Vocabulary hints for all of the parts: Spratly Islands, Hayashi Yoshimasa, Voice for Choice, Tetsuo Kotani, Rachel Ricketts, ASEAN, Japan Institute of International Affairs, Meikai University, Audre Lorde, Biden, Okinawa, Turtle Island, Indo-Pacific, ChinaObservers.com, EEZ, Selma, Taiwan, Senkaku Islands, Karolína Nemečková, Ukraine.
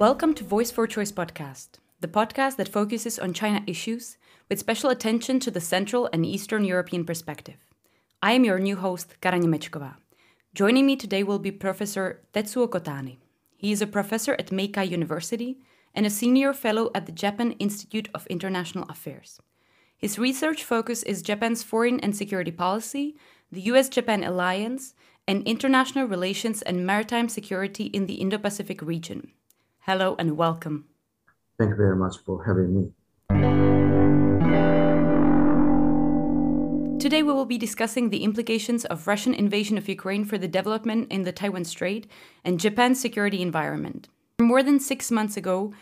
Welcome to Voice for Choice podcast, the podcast that focuses on China issues with special attention to the Central and Eastern European perspective. I am your new host, Karolína Nemečková. Joining me today will be Professor Tetsuo Kotani. He is a professor at Meikai University and a senior fellow at the Japan Institute of International Affairs. His research focus is Japan's foreign and security policy, the US-Japan alliance, and international relations and maritime security in the Indo-Pacific region. Hello and welcome. Thank you very much for having me. Today we will be discussing the implications of Russian invasion of Ukraine for the development in the Taiwan Strait and Japan's security environment. More than 6 months ago,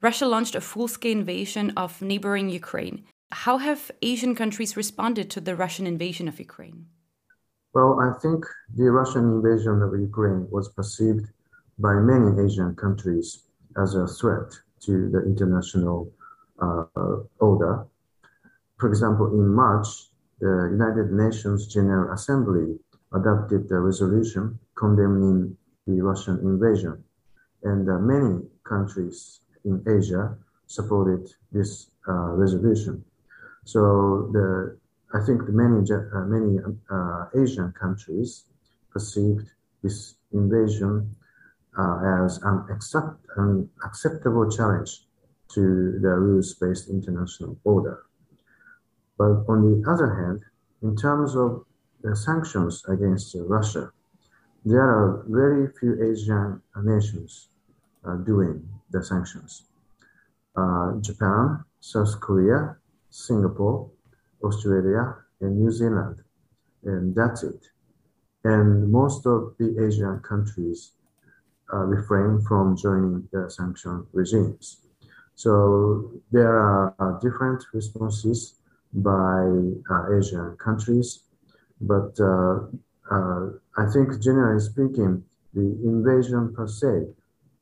Russia launched a full-scale invasion of neighboring Ukraine. How have Asian countries responded to the Russian invasion of Ukraine? Well, I think the Russian invasion of Ukraine was perceived by many Asian countries as a threat to the international order. For example, in March, the United Nations General Assembly adopted a resolution condemning the Russian invasion, and many countries in Asia supported this resolution. So I think many Asian countries perceived this invasion as an acceptable challenge to the rules-based international order. But on the other hand, in terms of the sanctions against Russia, there are very few Asian nations doing the sanctions. Japan, South Korea, Singapore, Australia, and New Zealand, and that's it. And most of the Asian countries refrain from joining the sanction regimes. So there are different responses by Asian countries, but I think generally speaking, the invasion per se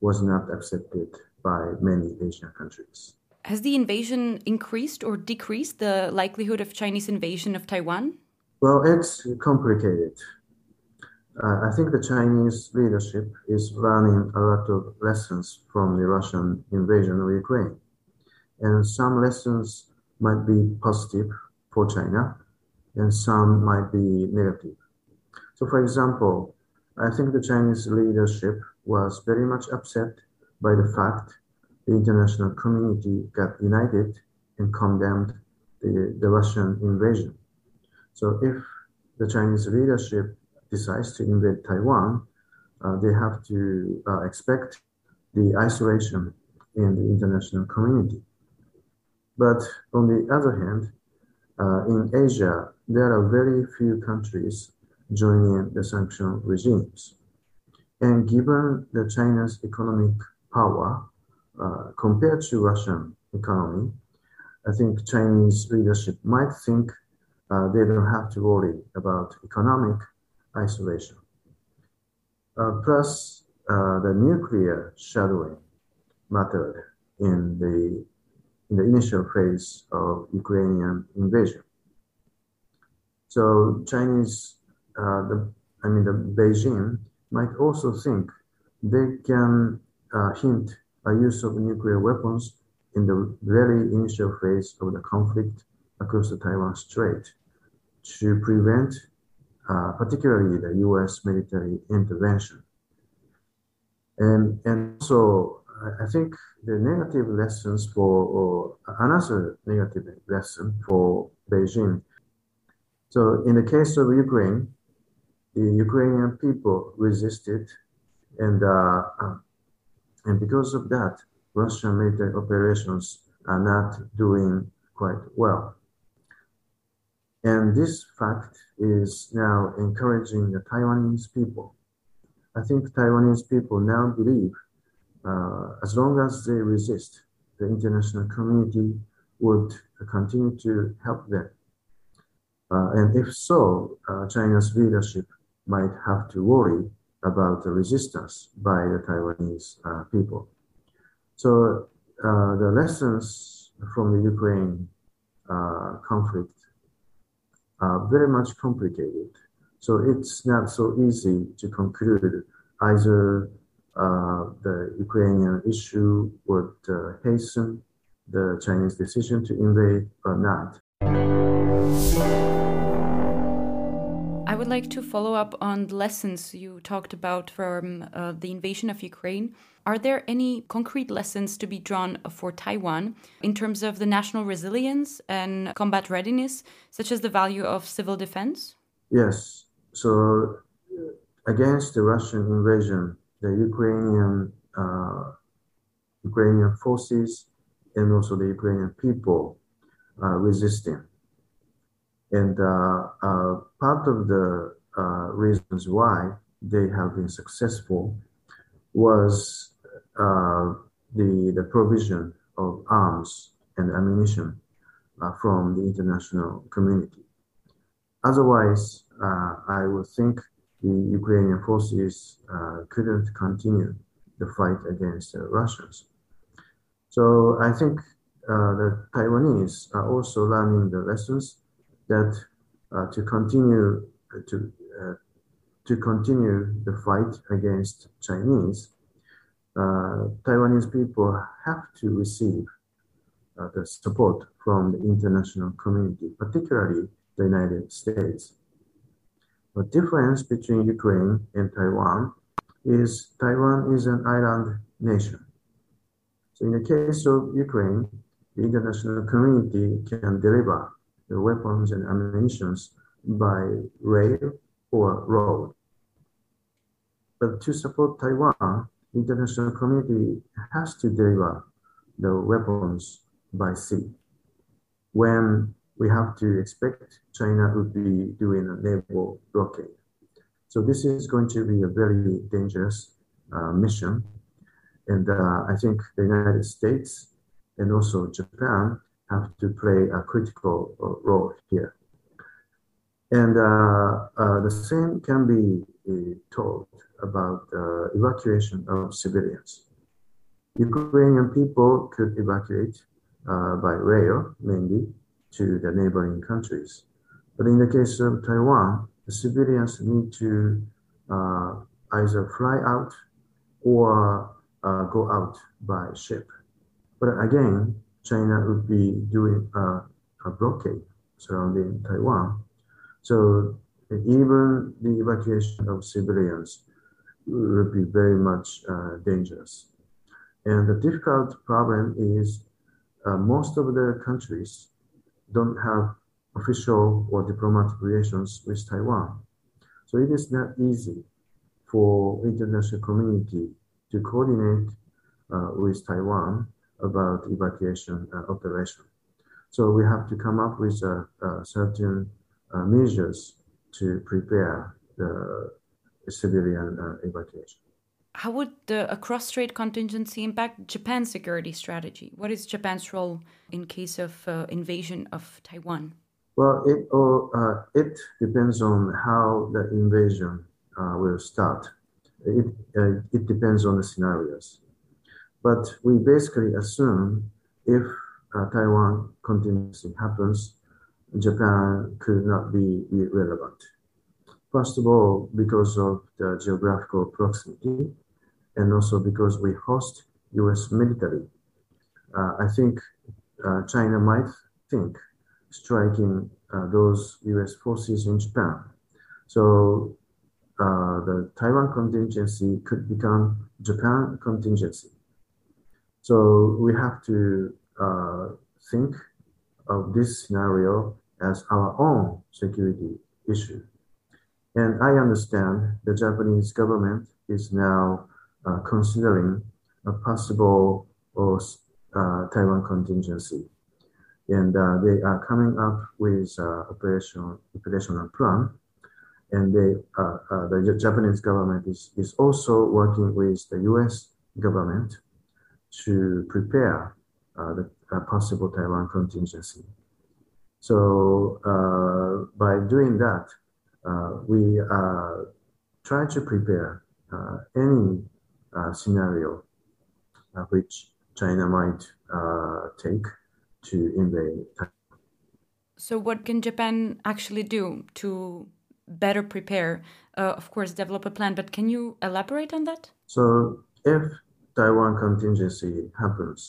was not accepted by many Asian countries. Has the invasion increased or decreased the likelihood of Chinese invasion of Taiwan? Well, it's complicated. I think the Chinese leadership is learning a lot of lessons from the Russian invasion of Ukraine. And some lessons might be positive for China, and some might be negative. So, for example, I think the Chinese leadership was very much upset by the fact the international community got united and condemned the Russian invasion. So if the Chinese leadership decides to invade Taiwan, they have to expect the isolation in the international community. But on the other hand, in Asia, there are very few countries joining the sanction regimes. And given the China's economic power compared to Russian economy, I think Chinese leadership might think they don't have to worry about economic isolation. Plus, the nuclear shadowing mattered in the initial phase of Ukrainian invasion. So Chinese, the Beijing might also think they can hint a use of nuclear weapons in the very initial phase of the conflict across the Taiwan Strait to prevent particularly the U.S. military intervention. And so I think another negative lesson for Beijing. So in the case of Ukraine, the Ukrainian people resisted, and because of that, Russian military operations are not doing quite well. And this fact is now encouraging the Taiwanese people. I think Taiwanese people now believe as long as they resist, the international community would continue to help them. And if so, China's leadership might have to worry about the resistance by the Taiwanese people. So the lessons from the Ukraine conflict are very much complicated. So it's not so easy to conclude either the Ukrainian issue would hasten the Chinese decision to invade or not. I would like to follow up on the lessons you talked about from the invasion of Ukraine. Are there any concrete lessons to be drawn for Taiwan in terms of the national resilience and combat readiness, such as the value of civil defense? Yes. So against the Russian invasion, the Ukrainian forces and also the Ukrainian people are resisting. And part of the reasons why they have been successful was the provision of arms and ammunition from the international community. Otherwise, I would think the Ukrainian forces couldn't continue the fight against the Russians. So I think the Taiwanese are also learning the lessons that to continue the fight against Chinese, Taiwanese people have to receive the support from the international community, particularly the United States. The difference between Ukraine and Taiwan is Taiwan is an island nation. So in the case of Ukraine, the international community can deliver the weapons and ammunition by rail or road. But to support Taiwan, the international community has to deliver the weapons by sea, when we have to expect China would be doing a naval blockade. So this is going to be a very dangerous mission. And I think the United States and also Japan have to play a critical role here. And the same can be told about the evacuation of civilians. Ukrainian people could evacuate by rail, mainly, to the neighboring countries. But in the case of Taiwan, the civilians need to either fly out or go out by ship. But again, China would be doing a blockade surrounding Taiwan. So even the evacuation of civilians would be very much dangerous. And the difficult problem is most of the countries don't have official or diplomatic relations with Taiwan. So it is not easy for international community to coordinate with Taiwan about evacuation operation. So we have to come up with certain measures to prepare the civilian evacuation. How would a cross-strait contingency impact Japan's security strategy? What is Japan's role in case of invasion of Taiwan? Well, it depends on how the invasion will start. It depends on the scenarios. But we basically assume if Taiwan contingency happens, Japan could not be irrelevant. First of all, because of the geographical proximity, and also because we host US military. I think China might think striking those US forces in Japan. So the Taiwan contingency could become Japan contingency. So we have to think of this scenario as our own security issue. And I understand the Japanese government is now considering a possible Taiwan contingency. And they are coming up with operational plan. And the Japanese government is also working with the US government to prepare the possible Taiwan contingency. So by doing that, we try to prepare any scenario which China might take to invade Taiwan. So what can Japan actually do to better prepare? Of course, develop a plan, but can you elaborate on that? So if Taiwan contingency happens,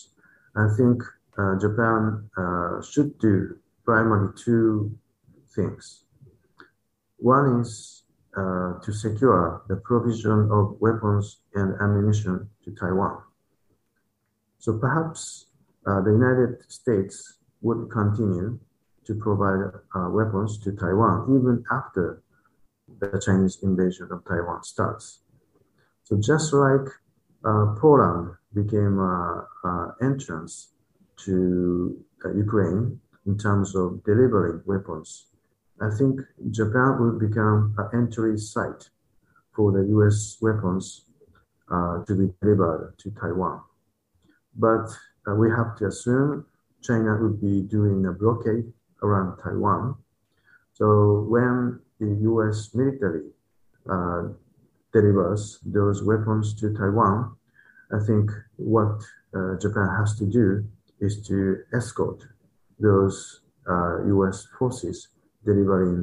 I think Japan should do primarily two things. One is to secure the provision of weapons and ammunition to Taiwan. So perhaps the United States would continue to provide weapons to Taiwan even after the Chinese invasion of Taiwan starts. So just like Poland became an entrance to Ukraine in terms of delivering weapons, I think Japan will become an entry site for the US weapons to be delivered to Taiwan. But we have to assume China would be doing a blockade around Taiwan. So when the US military delivers those weapons to Taiwan, I think what Japan has to do is to escort those US forces delivering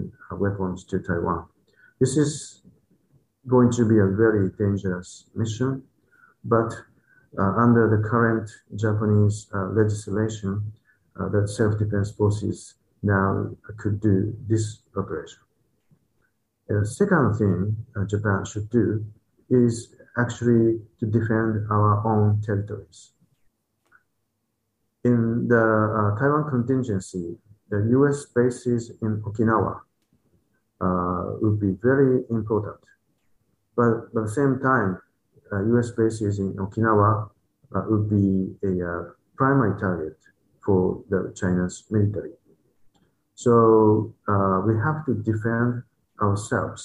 weapons to Taiwan. This is going to be a very dangerous mission, but under the current Japanese legislation, that self-defense forces now could do this operation. The second thing Japan should do is actually to defend our own territories. In the Taiwan contingency, the US bases in Okinawa would be very important. But at the same time, US bases in Okinawa would be a primary target for the China's military. So we have to defend ourselves.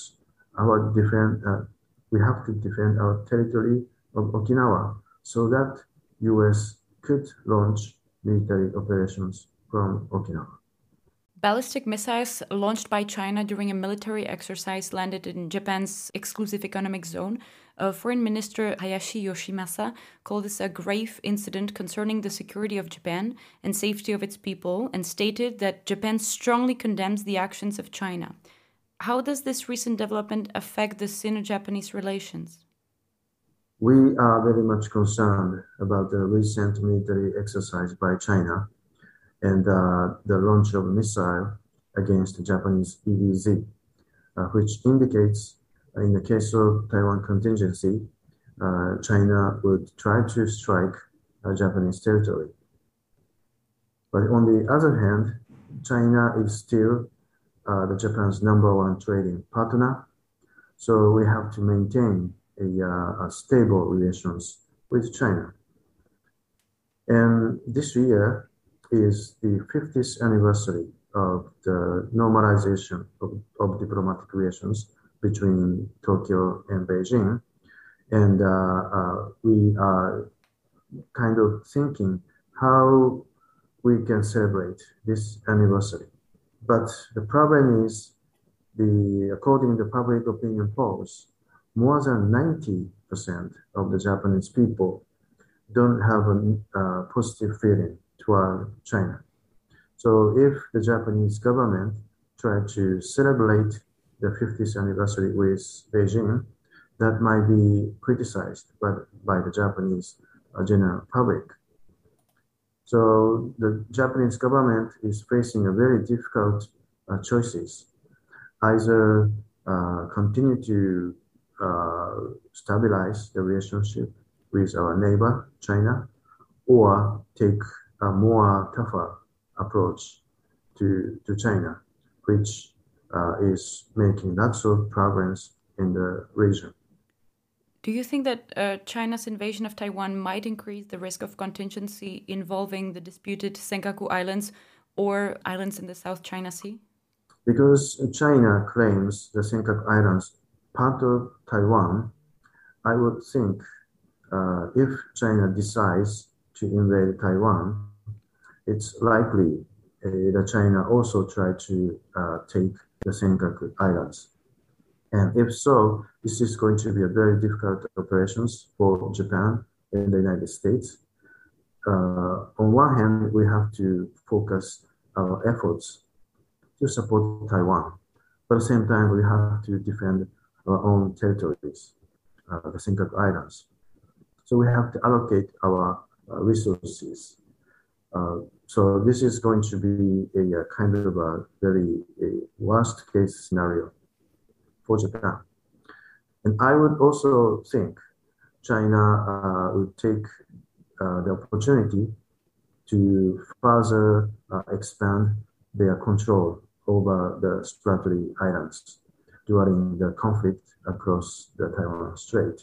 We have to defend our territory of Okinawa so that US could launch military operations from Okinawa. Ballistic missiles launched by China during a military exercise landed in Japan's exclusive economic zone. Foreign Minister Hayashi Yoshimasa called this a grave incident concerning the security of Japan and safety of its people, and stated that Japan strongly condemns the actions of China. How does this recent development affect the Sino-Japanese relations? We are very much concerned about the recent military exercise by China and the launch of a missile against the Japanese EEZ, which indicates, in the case of Taiwan contingency, China would try to strike Japanese territory. But on the other hand, China is still the Japan's #1 trading partner, so we have to maintain a stable relations with China. And this year is the 50th anniversary of the normalization of diplomatic relations between Tokyo and Beijing. And we are kind of thinking how we can celebrate this anniversary. But the problem is, according to public opinion polls, more than 90% of the Japanese people don't have a positive feeling toward China. So if the Japanese government tried to celebrate the 50th anniversary with Beijing, that might be criticized by the Japanese general public. So the Japanese government is facing a very difficult choices. Either continue to stabilize the relationship with our neighbor, China, or take a more tougher approach to China, which is making lots of progress in the region. Do you think that China's invasion of Taiwan might increase the risk of contingency involving the disputed Senkaku Islands or islands in the South China Sea? Because China claims the Senkaku Islands part of Taiwan, I would think if China decides to invade Taiwan, it's likely that China also try to take the Senkaku Islands. And if so, this is going to be a very difficult operations for Japan and the United States. On one hand, we have to focus our efforts to support Taiwan, but at the same time, we have to defend our own territories. the Senkaku Islands. So we have to allocate our resources. So this is going to be a kind of a very worst case scenario for Japan. And I would also think China would take the opportunity to further expand their control over the Spratly Islands during the conflict across the Taiwan Strait,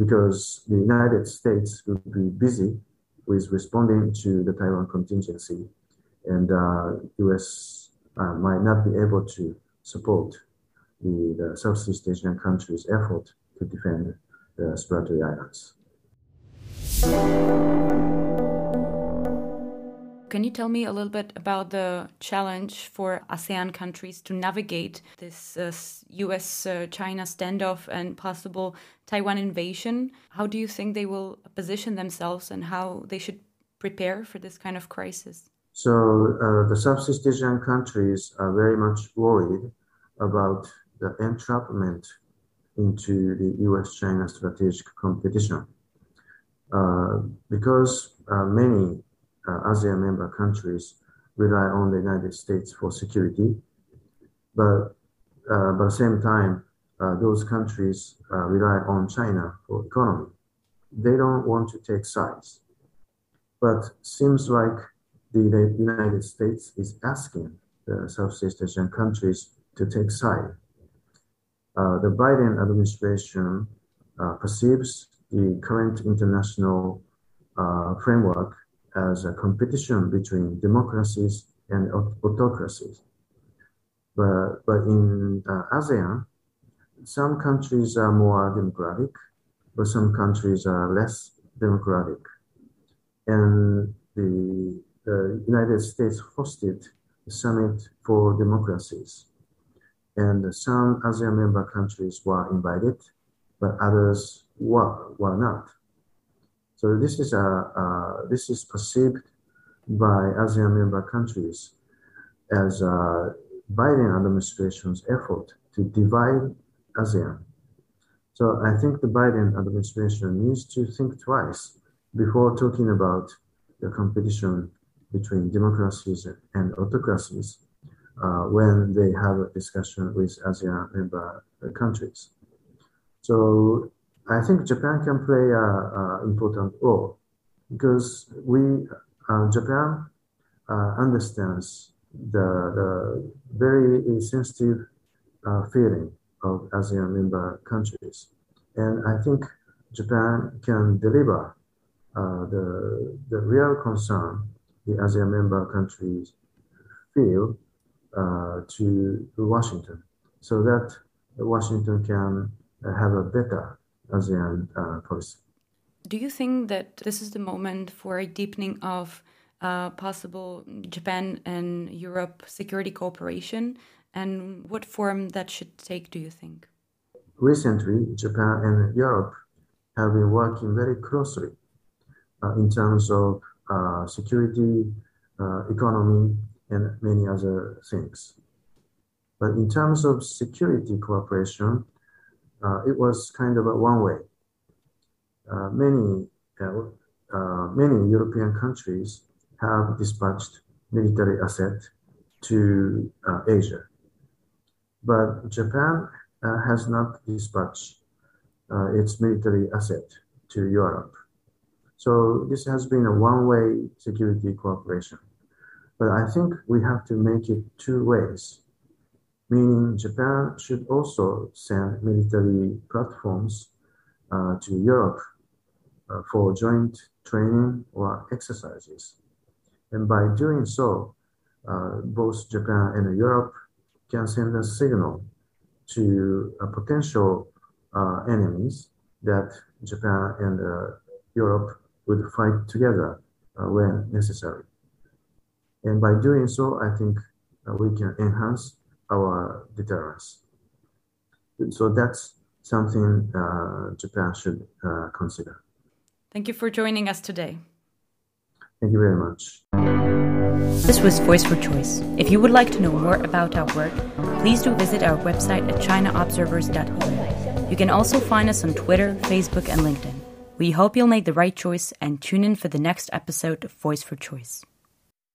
because the United States would be busy with responding to the Taiwan contingency, and US might not be able to support the Southeast Asian countries' effort to defend the Spratly Islands. Can you tell me a little bit about the challenge for ASEAN countries to navigate this US-China standoff and possible Taiwan invasion? How do you think they will position themselves and how they should prepare for this kind of crisis? So the Southeast Asian countries are very much worried about the entrapment into the US-China strategic competition. Because many ASEAN member countries rely on the United States for security, but at the same time, those countries rely on China for economy. They don't want to take sides. But seems like the United States is asking the Southeast Asian countries to take side. The Biden administration perceives the current international framework as a competition between democracies and autocracies. But in ASEAN, some countries are more democratic, but some countries are less democratic. And the United States hosted the Summit for Democracies. And some ASEAN member countries were invited, but others were not. So this is perceived by ASEAN member countries as Biden administration's effort to divide ASEAN. So I think the Biden administration needs to think twice before talking about the competition between democracies and autocracies when they have a discussion with ASEAN member countries. So I think Japan can play an important role because Japan understands the very sensitive feeling of ASEAN member countries. And I think Japan can deliver the real concern the ASEAN member countries feel to Washington, so that Washington can have a better ASEAN policy. Do you think that this is the moment for a deepening of possible Japan and Europe security cooperation? And what form that should take, do you think? Recently, Japan and Europe have been working very closely in terms of security, economy, and many other things. But in terms of security cooperation, it was kind of a one-way. Many European countries have dispatched military assets to Asia, but Japan has not dispatched its military asset to Europe. So this has been a one-way security cooperation. But I think we have to make it two ways, meaning Japan should also send military platforms to Europe for joint training or exercises. And by doing so, both Japan and Europe can send a signal to potential enemies that Japan and Europe would fight together when necessary. And by doing so, I think we can enhance our deterrence. So that's something Japan should consider. Thank you for joining us today. Thank you very much. This was Voice for Choice. If you would like to know more about our work, please do visit our website at ChinaObservers.com. You can also find us on Twitter, Facebook, and LinkedIn. We hope you'll make the right choice and tune in for the next episode of Voice for Choice.